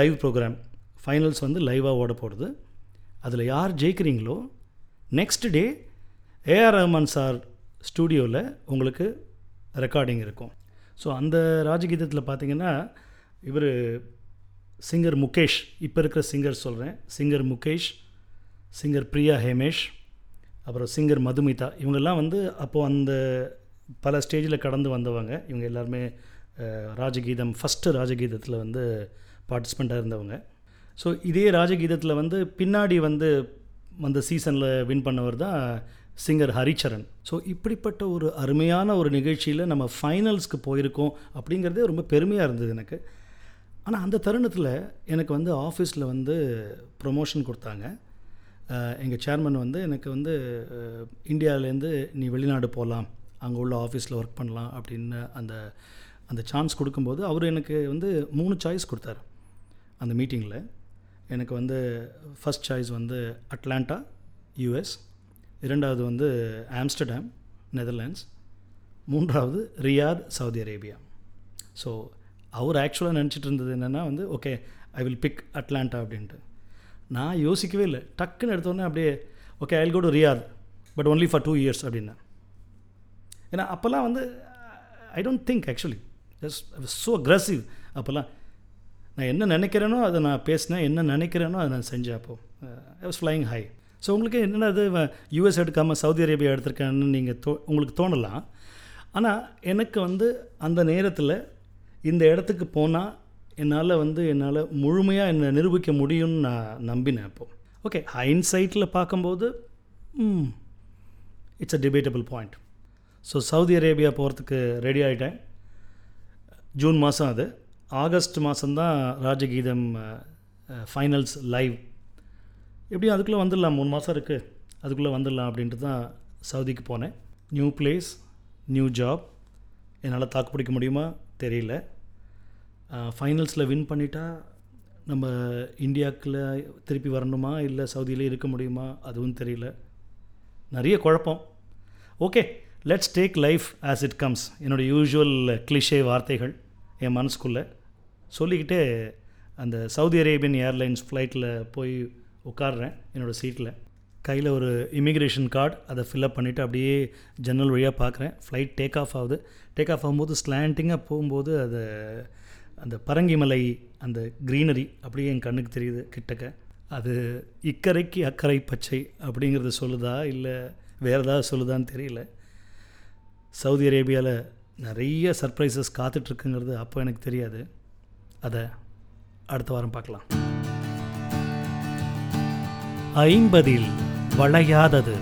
லைவ் ப்ரோக்ராம், ஃபைனல்ஸ் வந்து லைவாக ஓட போடுது, அதில் யார் ஜெயிக்கிறீங்களோ next day AR Rahman sir ஸ்டூடியோவில் உங்களுக்கு ரெக்கார்டிங் இருக்கும். ஸோ அந்த ராஜகீதத்தில் பார்த்திங்கன்னா இவர் சிங்கர் முகேஷ், இப்போ இருக்கிற சிங்கர் சொல்கிறேன், சிங்கர் முகேஷ், சிங்கர் பிரியா ஹேமேஷ், அப்புறம் சிங்கர் மதுமிதா, இவங்கெல்லாம் வந்து அப்போது அந்த பல ஸ்டேஜில் கடந்து வந்தவங்க. இவங்க எல்லாருமே ராஜகீதம் ஃபஸ்ட்டு ராஜகீதத்தில் வந்து பார்ட்டிசிபெண்ட்டாக இருந்தவங்க. ஸோ இதே ராஜகீதத்தில் வந்து பின்னாடி வந்து அந்த சீசனில் வின் பண்ணவர் தான் சிங்கர் ஹரிச்சரன். ஸோ இப்படிப்பட்ட ஒரு அருமையான ஒரு நிகழ்ச்சியில் நம்ம ஃபைனல்ஸ்க்கு போயிருக்கோம் அப்படிங்கிறதே ரொம்ப பெருமையாக இருந்தது எனக்கு. ஆனால் அந்த தருணத்தில் எனக்கு வந்து ஆஃபீஸில் வந்து ப்ரொமோஷன் கொடுத்தாங்க. எங்கள் சேர்மன் வந்து எனக்கு வந்து இந்தியாவிலேருந்து நீ வெளிநாடு போகலாம், அங்கே உள்ள ஆஃபீஸில் ஒர்க் பண்ணலாம் அப்படின்னு அந்த அந்த சான்ஸ் கொடுக்கும்போது அவர் எனக்கு வந்து மூணு சாய்ஸ் கொடுத்தார் அந்த மீட்டிங்கில். எனக்கு வந்து ஃபஸ்ட் சாய்ஸ் வந்து அட்லாண்டா யூஎஸ், இரண்டாவது வந்து ஆம்ஸ்டர்டாம் நெதர்லாண்ட்ஸ், மூன்றாவது ரியாத் சவுதி அரேபியா. ஸோ அவர் ஆக்சுவலாக நினச்சிட்டு இருந்தது என்னென்னா வந்து okay I will pick Atlanta அப்படின்ட்டு. நான் யோசிக்கவே இல்லை, டக்குன்னு எடுத்தோடனே அப்படியே okay I will go to Riyadh but only for two years அப்படின்னா. ஏன்னா அப்போல்லாம் வந்து I don't think actually, just I was so aggressive. அப்போல்லாம் நான் என்ன நினைக்கிறேனோ அதை நான் பேசினேன், என்ன நினைக்கிறேனோ அதை நான் செஞ்சேன். அப்போது I was flying high. So உங்களுக்கு என்னென்னா அது யூஎஸ் எடுக்காமல் சவுதி அரேபியா எடுத்திருக்கான்னு நீங்கள் தோ உங்களுக்கு தோணலாம். ஆனால் எனக்கு வந்து அந்த நேரத்தில் இந்த இடத்துக்கு போனால் என்னால் வந்து என்னால் முழுமையாக என்னை நிரூபிக்க முடியும்னு நான் நம்பினேன். அப்போது ஓகே ஹைன்சைட்டில் பார்க்கும்போது it's a debatable point. So Saudi Arabia போகிறதுக்கு ரெடி ஆகிட்டேன். ஜூன் மாதம், அது ஆகஸ்ட் மாதம்தான் ராஜகீதம் ஃபைனல்ஸ் லைவ். எப்படியும் அதுக்குள்ளே வந்துடலாம், மூணு மாதம் இருக்குது, அதுக்குள்ளே வந்துடலாம் அப்படின்ட்டு தான் சவுதிக்கு போனேன். நியூ பிளேஸ், நியூ ஜாப், என்னால் தாக்கு பிடிக்க முடியுமா தெரியல. ஃபைனல்ஸில் வின் பண்ணிட்டா நம்ம இந்தியாவுக்குள்ள திருப்பி வரணுமா இல்லை சவுதியிலே இருக்க முடியுமா அதுவும் தெரியல, நிறைய குழப்பம். Okay let's take life as it comes, என்னோடய யூஷுவல் கிளிஷே வார்த்தைகள் என் மனசுக்குள்ளே சொல்லிக்கிட்டே அந்த சவுதி அரேபியன் ஏர்லைன்ஸ் ஃப்ளைட்டில் போய் உட்காடுறேன். என்னோடய சீட்டில் கையில் ஒரு இமிக்ரேஷன் கார்டு, அதை ஃபில்அப் பண்ணிவிட்டு அப்படியே ஜன்னல் வழியாக பார்க்குறேன். ஃப்ளைட் டேக் ஆஃப் ஆகுது. டேக் ஆஃப் ஆகும்போது ஸ்லாண்டிங்காக போகும்போது அது அந்த பரங்கிமலை அந்த க்ரீனரி அப்படியே என் கண்ணுக்கு தெரியுது கிட்டக்க. அது இக்கரைக்கு அக்கறை பச்சை அப்படிங்கிறது சொல்லுதா இல்லை வேறு ஏதாவது சொல்லுதான்னு தெரியல. சவுதி அரேபியாவில் நிறைய சர்ப்ரைசஸ் காத்துட்ருக்குங்கிறது அப்போ எனக்கு தெரியாது. அதை அடுத்த வாரம் பார்க்கலாம். ஐம்பதில் வளையாதது.